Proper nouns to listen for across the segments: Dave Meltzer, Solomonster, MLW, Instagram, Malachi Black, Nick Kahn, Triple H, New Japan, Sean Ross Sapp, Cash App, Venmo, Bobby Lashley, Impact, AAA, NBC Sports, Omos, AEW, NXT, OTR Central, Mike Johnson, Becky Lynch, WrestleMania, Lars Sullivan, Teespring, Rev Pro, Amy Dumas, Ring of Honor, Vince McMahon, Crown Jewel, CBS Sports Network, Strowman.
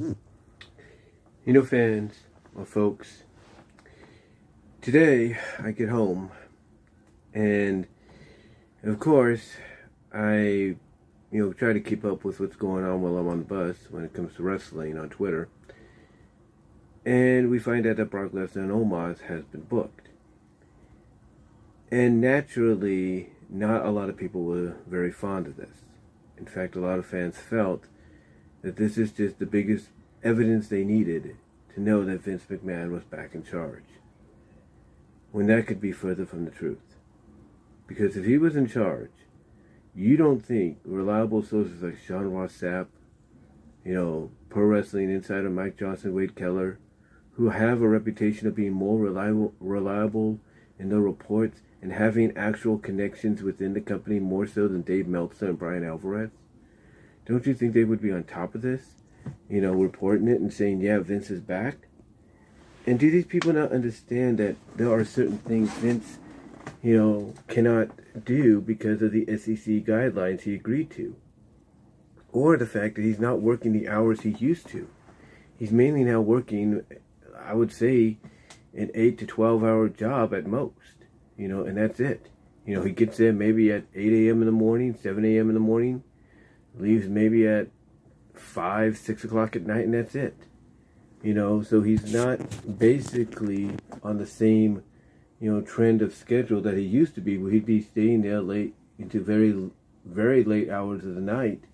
You know, fans, well, folks, today I get home, and of course, I, try to keep up with what's going on while I'm on the bus when it comes to wrestling on Twitter. And we find out that Brock Lesnar and Omos has been booked. And naturally, not a lot of people were very fond of this. In fact, a lot of fans felt that this is just the biggest evidence they needed to know that Vince McMahon was back in charge, when that could be further from the truth. Because if he was in charge, you don't think reliable sources like Sean Ross Sapp, Pro Wrestling Insider Mike Johnson, Wade Keller, who have a reputation of being more reliable in their reports and having actual connections within the company more so than Dave Meltzer and Brian Alvarez, don't you think they would be on top of this? Reporting it and saying, yeah, Vince is back? And do these people not understand that there are certain things Vince cannot do because of the SEC guidelines he agreed to, or the fact that he's not working the hours he used to? He's mainly now working, I would say, an 8 to 12 hour job at most, and that's it. He gets there maybe at 8 a.m. in the morning, 7 a.m. in the morning, leaves maybe at 5, 6 o'clock at night, and that's it. So he's not basically on the same trend of schedule that he used to be, where he'd be staying there late into very, very late hours of the night,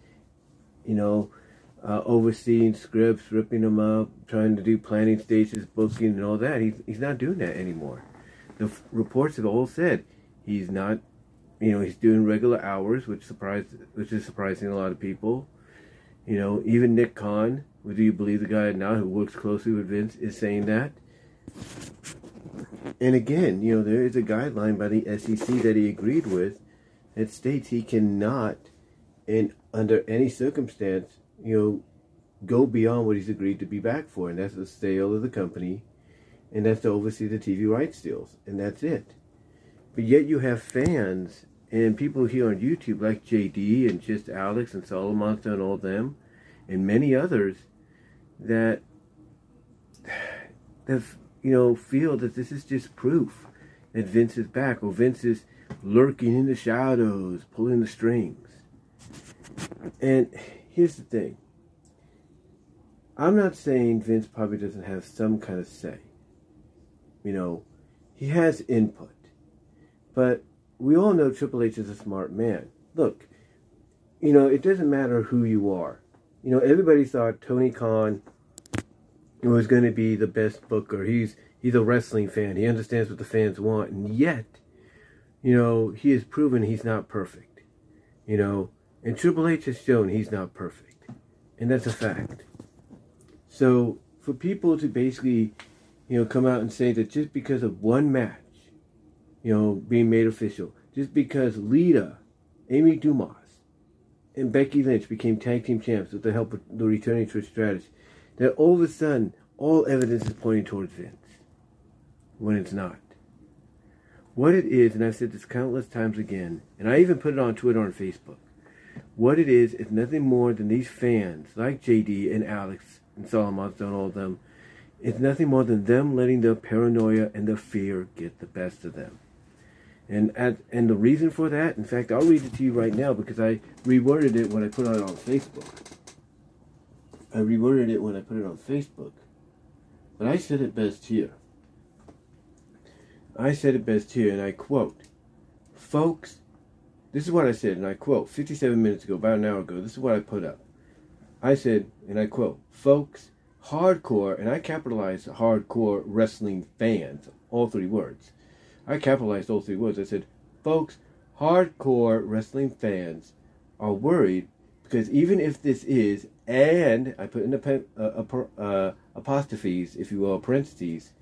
overseeing scripts, ripping them up, trying to do planning stages, booking, and all that. He's not doing that anymore. The reports have all said he's not, he's doing regular hours, which is surprising a lot of people. Even Nick Kahn, whether you believe the guy or not, who works closely with Vince, is saying that. And again, there is a guideline by the SEC that he agreed with that states he cannot, under any circumstance, go beyond what he's agreed to be back for. And that's the sale of the company, and that's to oversee the TV rights deals, and that's it. But yet you have fans and people here on YouTube like JD and Just Alex and Solomonster and all them, and many others that have feel that this is just proof that Vince is back, or Vince is lurking in the shadows, pulling the strings. And here's the thing. I'm not saying Vince probably doesn't have some kind of say. He has input. But we all know Triple H is a smart man. Look, it doesn't matter who you are. Everybody thought Tony Khan was going to be the best booker. He's a wrestling fan. He understands what the fans want. And yet, he has proven he's not perfect. And Triple H has shown he's not perfect. And that's a fact. So, for people to basically, come out and say that just because of one match, being made official, just because Lita, Amy Dumas, and Becky Lynch became tag team champs with the help of the returning Trish Stratus, that all of a sudden, all evidence is pointing towards Vince, when it's not. What it is, and I've said this countless times again, and I even put it on Twitter and Facebook, what it is nothing more than these fans, like JD and Alex and Solomonster and all of them, it's nothing more than them letting their paranoia and their fear get the best of them. And the reason for that, in fact, I'll read it to you right now, because I reworded it when I put it on Facebook. But I said it best here. And I quote, folks, this is what I said, and I quote, 57 minutes ago, about an hour ago, this is what I put up. I said, and I quote, folks, hardcore, and I capitalized hardcore wrestling fans, all three words. I said, folks, hardcore wrestling fans are worried because even if this is, and I put in apostrophes, if you will, parentheses,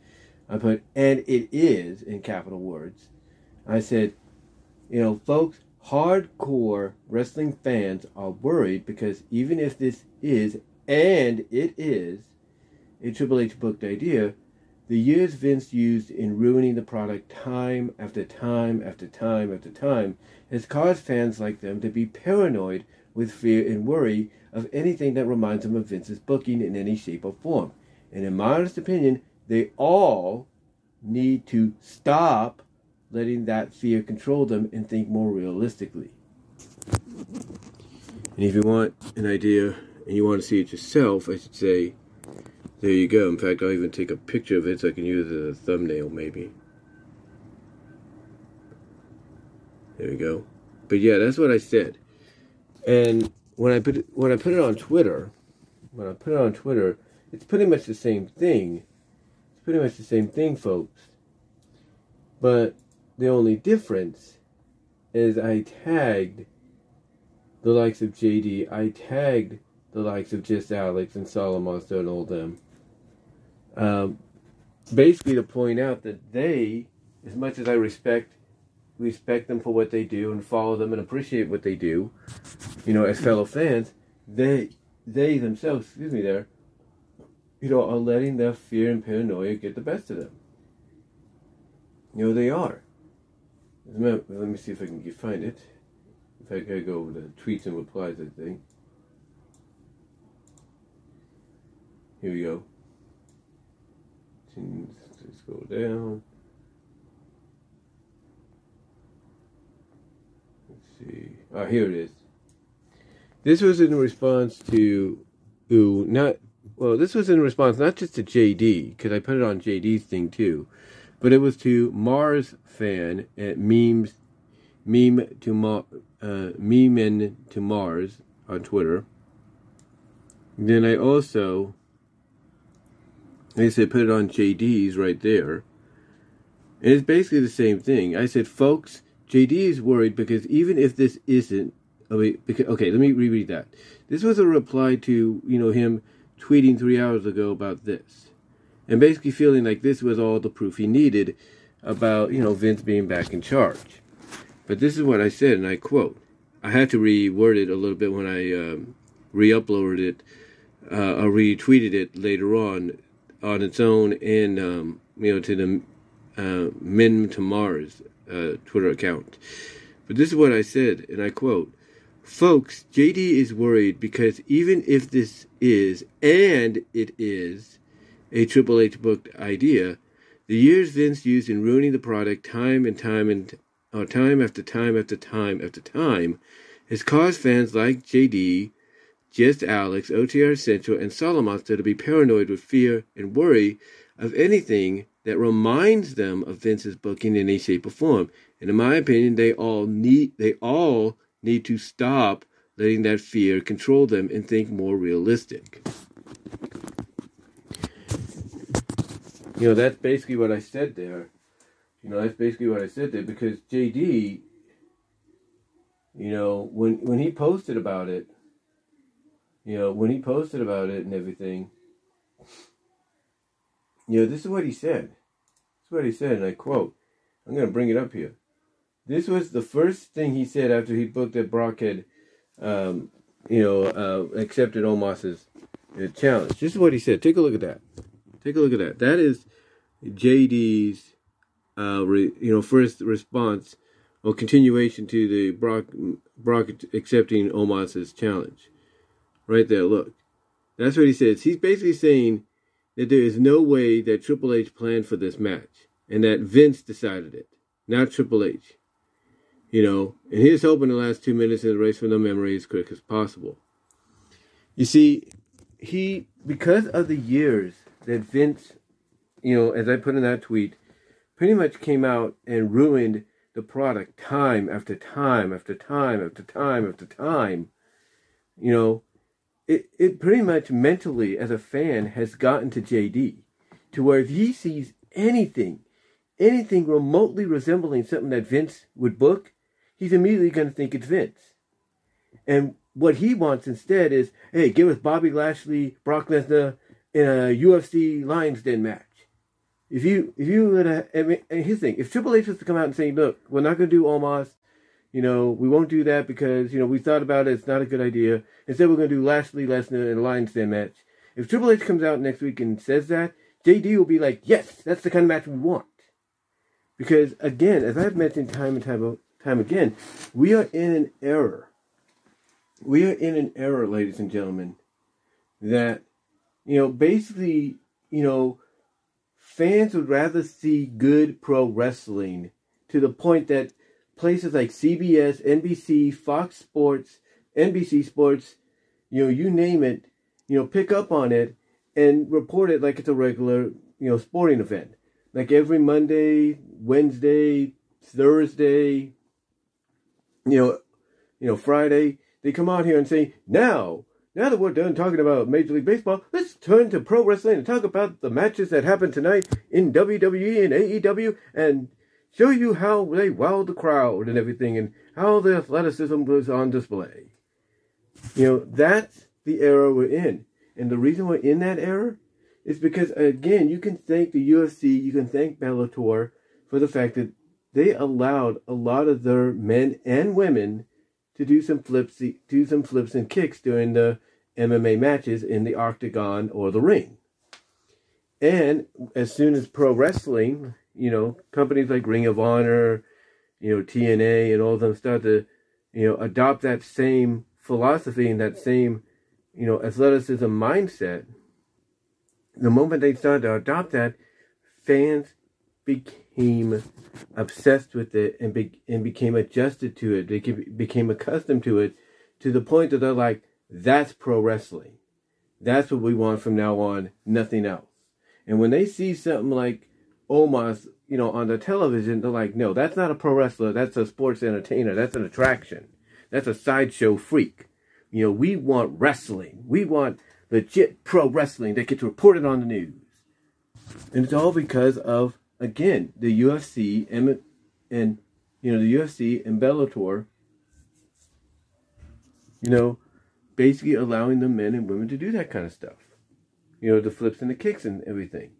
I put, and it is, in capital words, I said, folks, hardcore wrestling fans are worried because even if this is, and it is, a Triple H booked idea, the years Vince used in ruining the product time after time after time after time has caused fans like them to be paranoid with fear and worry of anything that reminds him of Vince's booking in any shape or form. And in my honest opinion, they all need to stop letting that fear control them and think more realistically. And if you want an idea and you want to see it yourself, I should say, there you go. In fact, I'll even take a picture of it so I can use it as a thumbnail, maybe. There we go. But yeah, that's what I said. And when I put it on Twitter, it's pretty much the same thing. It's pretty much the same thing, folks. But the only difference is I tagged the likes of JD. I tagged the likes of Just Alex and Solomonster and all them. Basically to point out that they, as much as I respect them for what they do and follow them and appreciate what they do, you know, as fellow fans, they themselves, are letting their fear and paranoia get the best of them. You know, they are. Let me see if I can find it. If I gotta go over the tweets and replies, I think. Here we go. Let's scroll down. Let's see. Ah, here it is. This was in response to... this was in response not just to JD, because I put it on JD's thing too, but it was to Mars Fan at Meme to Mars on Twitter. Then I also, like I said, put it on JD's right there. And it's basically the same thing. I said, folks, JD is worried because even if this isn't... Okay, let me reread that. This was a reply to, him tweeting 3 hours ago about this. And basically feeling like this was all the proof he needed about, Vince being back in charge. But this is what I said, and I quote. I had to reword it a little bit when I re-uploaded it, or retweeted it later on its own, and, to the Men to Mars Twitter account. But this is what I said, and I quote. Folks, JD is worried because even if this is, and it is, a Triple H booked idea, the years Vince used in ruining the product time after time has caused fans like JD, Just Alex, OTR Central, and Solomonster to be paranoid with fear and worry of anything that reminds them of Vince's booking in any shape or form. And in my opinion, they all need to stop letting that fear control them and think more realistic. That's basically what I said there. Because JD, when he posted about it, and everything, this is what he said. And I quote, I'm going to bring it up here. This was the first thing he said after he booked that Brock had, accepted Omos's challenge. This is what he said. Take a look at that. That is JD's, first response or continuation to the Brock accepting Omos's challenge. Right there, look. That's what he says. He's basically saying that there is no way that Triple H planned for this match and that Vince decided it, not Triple H. And here's hoping the last 2 minutes is erased from their memory as quick as possible. You see, he, because of the years that Vince, as I put in that tweet, pretty much came out and ruined the product time after time, it pretty much mentally as a fan has gotten to JD, to where if he sees anything remotely resembling something that Vince would book, he's immediately going to think it's Vince. And what he wants instead is, hey, give us Bobby Lashley, Brock Lesnar, in a UFC Lions Den match. Here's the thing, if Triple H was to come out and say, look, we're not going to do Omos, we won't do that because, we thought about it, it's not a good idea. Instead, we're going to do Lashley, Lesnar, and a Lions Den match. If Triple H comes out next week and says that, JD will be like, yes, that's the kind of match we want. Because, again, as I've mentioned time and time again, we are in an era we are in an era, ladies and gentlemen, that, basically, fans would rather see good pro wrestling, to the point that places like CBS, NBC, Fox Sports, NBC Sports, you name it, pick up on it and report it like it's a regular, sporting event. Like every Monday, Wednesday, Thursday, Friday, they come out here and say, now that we're done talking about Major League Baseball, let's turn to pro wrestling and talk about the matches that happened tonight in WWE and AEW and show you how they wowed the crowd and everything and how their athleticism was on display. That's the era we're in. And the reason we're in that era is because, again, you can thank the UFC, you can thank Bellator for the fact that they allowed a lot of their men and women to do some flips and kicks during the MMA matches in the octagon or the ring. And as soon as pro wrestling, companies like Ring of Honor, TNA and all of them start to, adopt that same philosophy and that same, athleticism mindset, the moment they started to adopt that, fans became obsessed with it and became adjusted to it. They became accustomed to it, to the point that they're like, that's pro wrestling. That's what we want from now on, nothing else. And when they see something like Omos, on the television, they're like, no, that's not a pro wrestler. That's a sports entertainer. That's an attraction. That's a sideshow freak. We want wrestling. We want legit pro wrestling that gets reported on the news. And it's all because of, again, the UFC and Bellator, basically allowing the men and women to do that kind of stuff. The flips and the kicks and everything.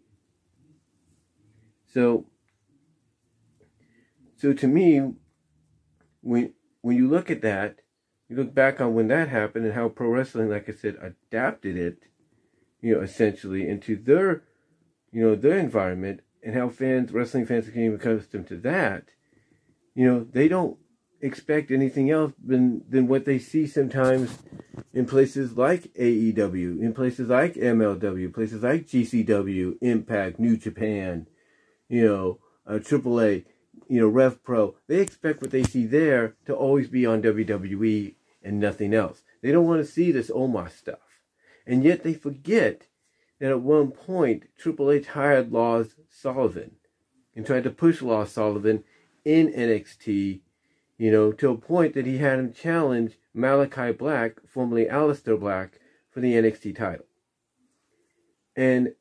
So to me, when you look at that, you look back on when that happened and how pro wrestling, like I said, adapted it, essentially into their, their environment, and how wrestling fans became accustomed to that. They don't expect anything else than what they see sometimes in places like AEW, in places like MLW, places like GCW, Impact, New Japan, AAA, Rev Pro. They expect what they see there to always be on WWE and nothing else. They don't want to see this Omos stuff. And yet they forget that at one point, Triple H hired Lars Sullivan and tried to push Lars Sullivan in NXT, to a point that he had him challenge Malachi Black, formerly Aleister Black, for the NXT title. And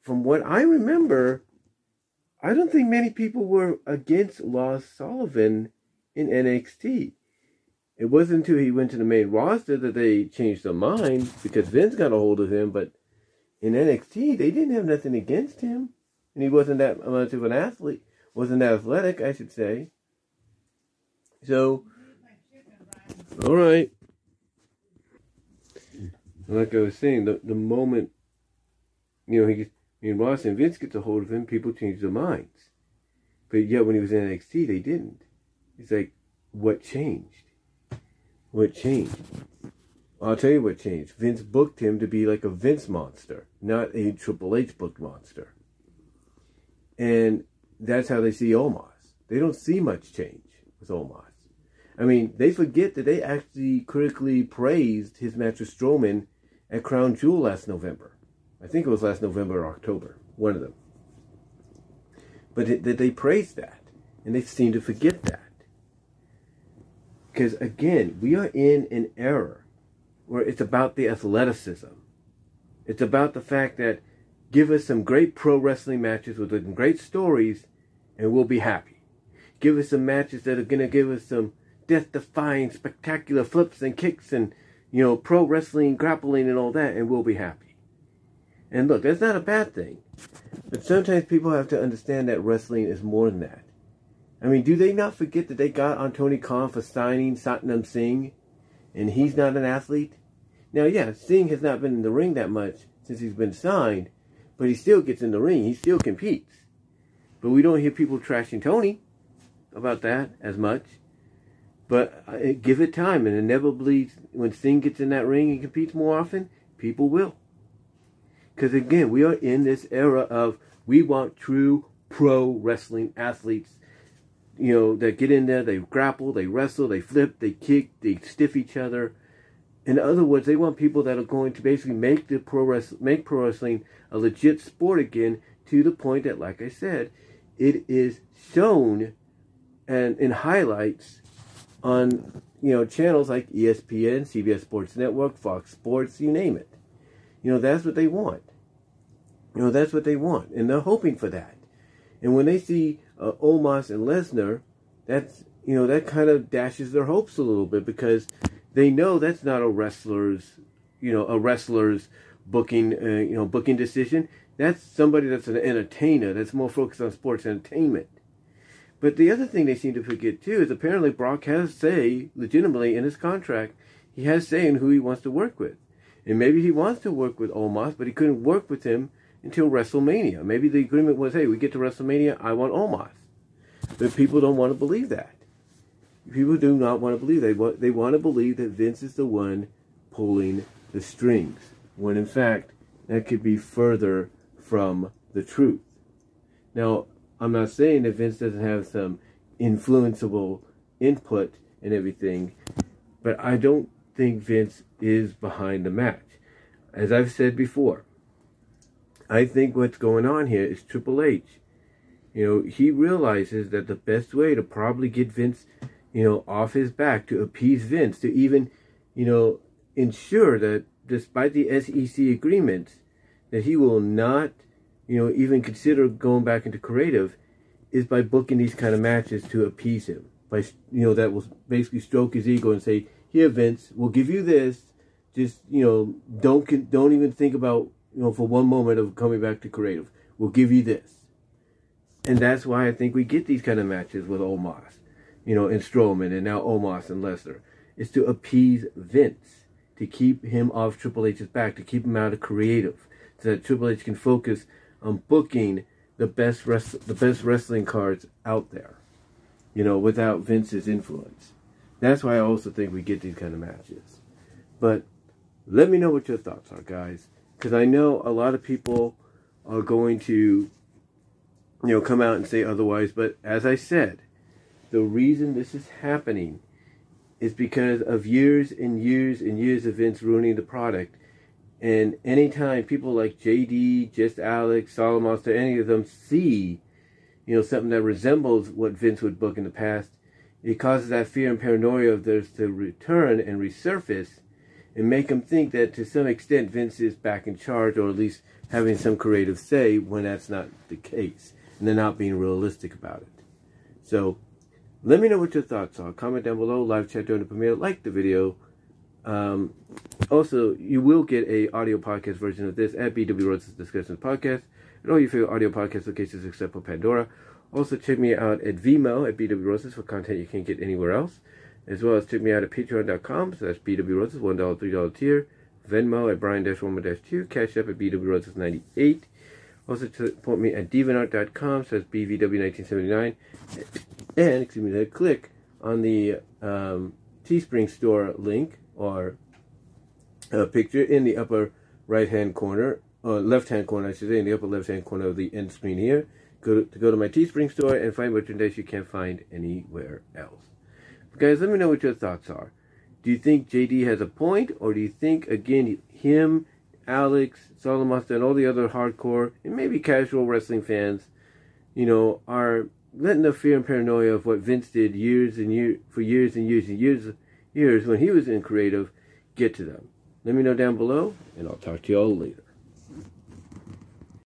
from what I remember, I don't think many people were against Lars Sullivan in NXT. It wasn't until he went to the main roster that they changed their minds, because Vince got a hold of him, but in NXT, they didn't have nothing against him. And he wasn't that much of an athlete. Wasn't that athletic, I should say. So, all right. Like I was saying, the moment, Ross and Vince gets a hold of him, people change their minds. But yet when he was in NXT, they didn't. It's like, what changed? What changed? I'll tell you what changed. Vince booked him to be like a Vince monster, not a Triple H booked monster. And that's how they see Omos. They don't see much change with Omos. I mean, they forget that they actually critically praised his match with Strowman at Crown Jewel last November. I think it was last November or October, one of them. But they praised that, and they seem to forget that. Because, again, we are in an era where it's about the athleticism. It's about the fact that give us some great pro wrestling matches with some great stories, and we'll be happy. Give us some matches that are going to give us some death-defying, spectacular flips and kicks and, pro wrestling, grappling, and all that, and we'll be happy. And look, that's not a bad thing. But sometimes people have to understand that wrestling is more than that. I mean, do they not forget that they got on Tony Khan for signing Satnam Singh? And he's not an athlete? Now, yeah, Singh has not been in the ring that much since he's been signed. But he still gets in the ring. He still competes. But we don't hear people trashing Tony about that as much. But give it time, and inevitably, when Singh gets in that ring and competes more often, people will. Because again, we are in this era of we want true pro wrestling athletes, you know, that get in there, they grapple, they wrestle, they flip, they kick, they stiff each other. In other words, they want people that are going to basically make the pro wrestling a legit sport again, to the point that, like I said, it is shown and in highlights on, you know, channels like ESPN, CBS Sports Network, Fox Sports, you name it. You know, that's what they want. You know, that's what they want. And they're hoping for that. And when they see Omos and Lesnar, that's, you know, that kind of dashes their hopes a little bit, because they know that's not a wrestler's, you know, a wrestler's booking, you know, booking decision. That's somebody that's an entertainer, that's more focused on sports entertainment. But the other thing they seem to forget, too, is apparently Brock has say, legitimately, in his contract, he has say in who he wants to work with. And maybe he wants to work with Omos, but he couldn't work with him until WrestleMania. Maybe the agreement was, hey, we get to WrestleMania, I want Omos. But people don't want to believe that. People do not want to believe that. They want to believe that Vince is the one pulling the strings, when in fact, that could be further from the truth. Now, I'm not saying that Vince doesn't have some influenceable input and everything, but I don't think Vince is behind the match. As I've said before, I think what's going on here is Triple H. You know, he realizes that the best way to probably get Vince, you know, off his back, to appease Vince, to even, you know, ensure that despite the SEC agreements, that he will not, you know, even consider going back into creative, is by booking these kind of matches to appease him. By, you know, that will basically stroke his ego and say, here, Vince, we'll give you this. Just, you know, don't even think about, you know, for one moment of coming back to creative. We'll give you this. And that's why I think we get these kind of matches with Omos, you know, and Strowman, and now Omos and Lesnar. It's to appease Vince, to keep him off Triple H's back, to keep him out of creative, so that Triple H can focus on booking the best wrestling cards out there, you know, without Vince's influence. That's why I also think we get these kind of matches. But let me know what your thoughts are, guys, because I know a lot of people are going to, you know, come out and say otherwise. But as I said, the reason this is happening is because of years and years and years of Vince ruining the product. And anytime people like JD, Just Alex, Solomonster, any of them see, you know, something that resembles what Vince would book in the past, it causes that fear and paranoia of theirs to return and resurface, and make them think that to some extent Vince is back in charge, or at least having some creative say, when that's not the case. And they're not being realistic about it. So let me know what your thoughts are. Comment down below, live chat during the premiere, like the video. Also, you will get a audio podcast version of this at BW Rhodes' Discussions Podcast and all your favorite audio podcast locations except for Pandora. Also, check me out at Vimeo at BW Rhodes for content you can't get anywhere else. As well as check me out at patreon.com/BW Rhodes, $1, $3 tier. Venmo at Brian-Roman-2, Cash App at BW Rhodes 98. Also, support me at deviantart.com/BVW1979. And, excuse me, click on the Teespring store link, or a picture in the upper right-hand corner, or left-hand corner, I should say, in the upper left-hand corner of the end screen here. Go to my Teespring store and find merchandise you can't find anywhere else. But guys, let me know what your thoughts are. Do you think JD has a point, or do you think, again, him, Alex, Solomonster, and all the other hardcore and maybe casual wrestling fans, you know, are letting the fear and paranoia of what Vince did years when he was in creative get to them? Let me know down below, and I'll talk to you all later.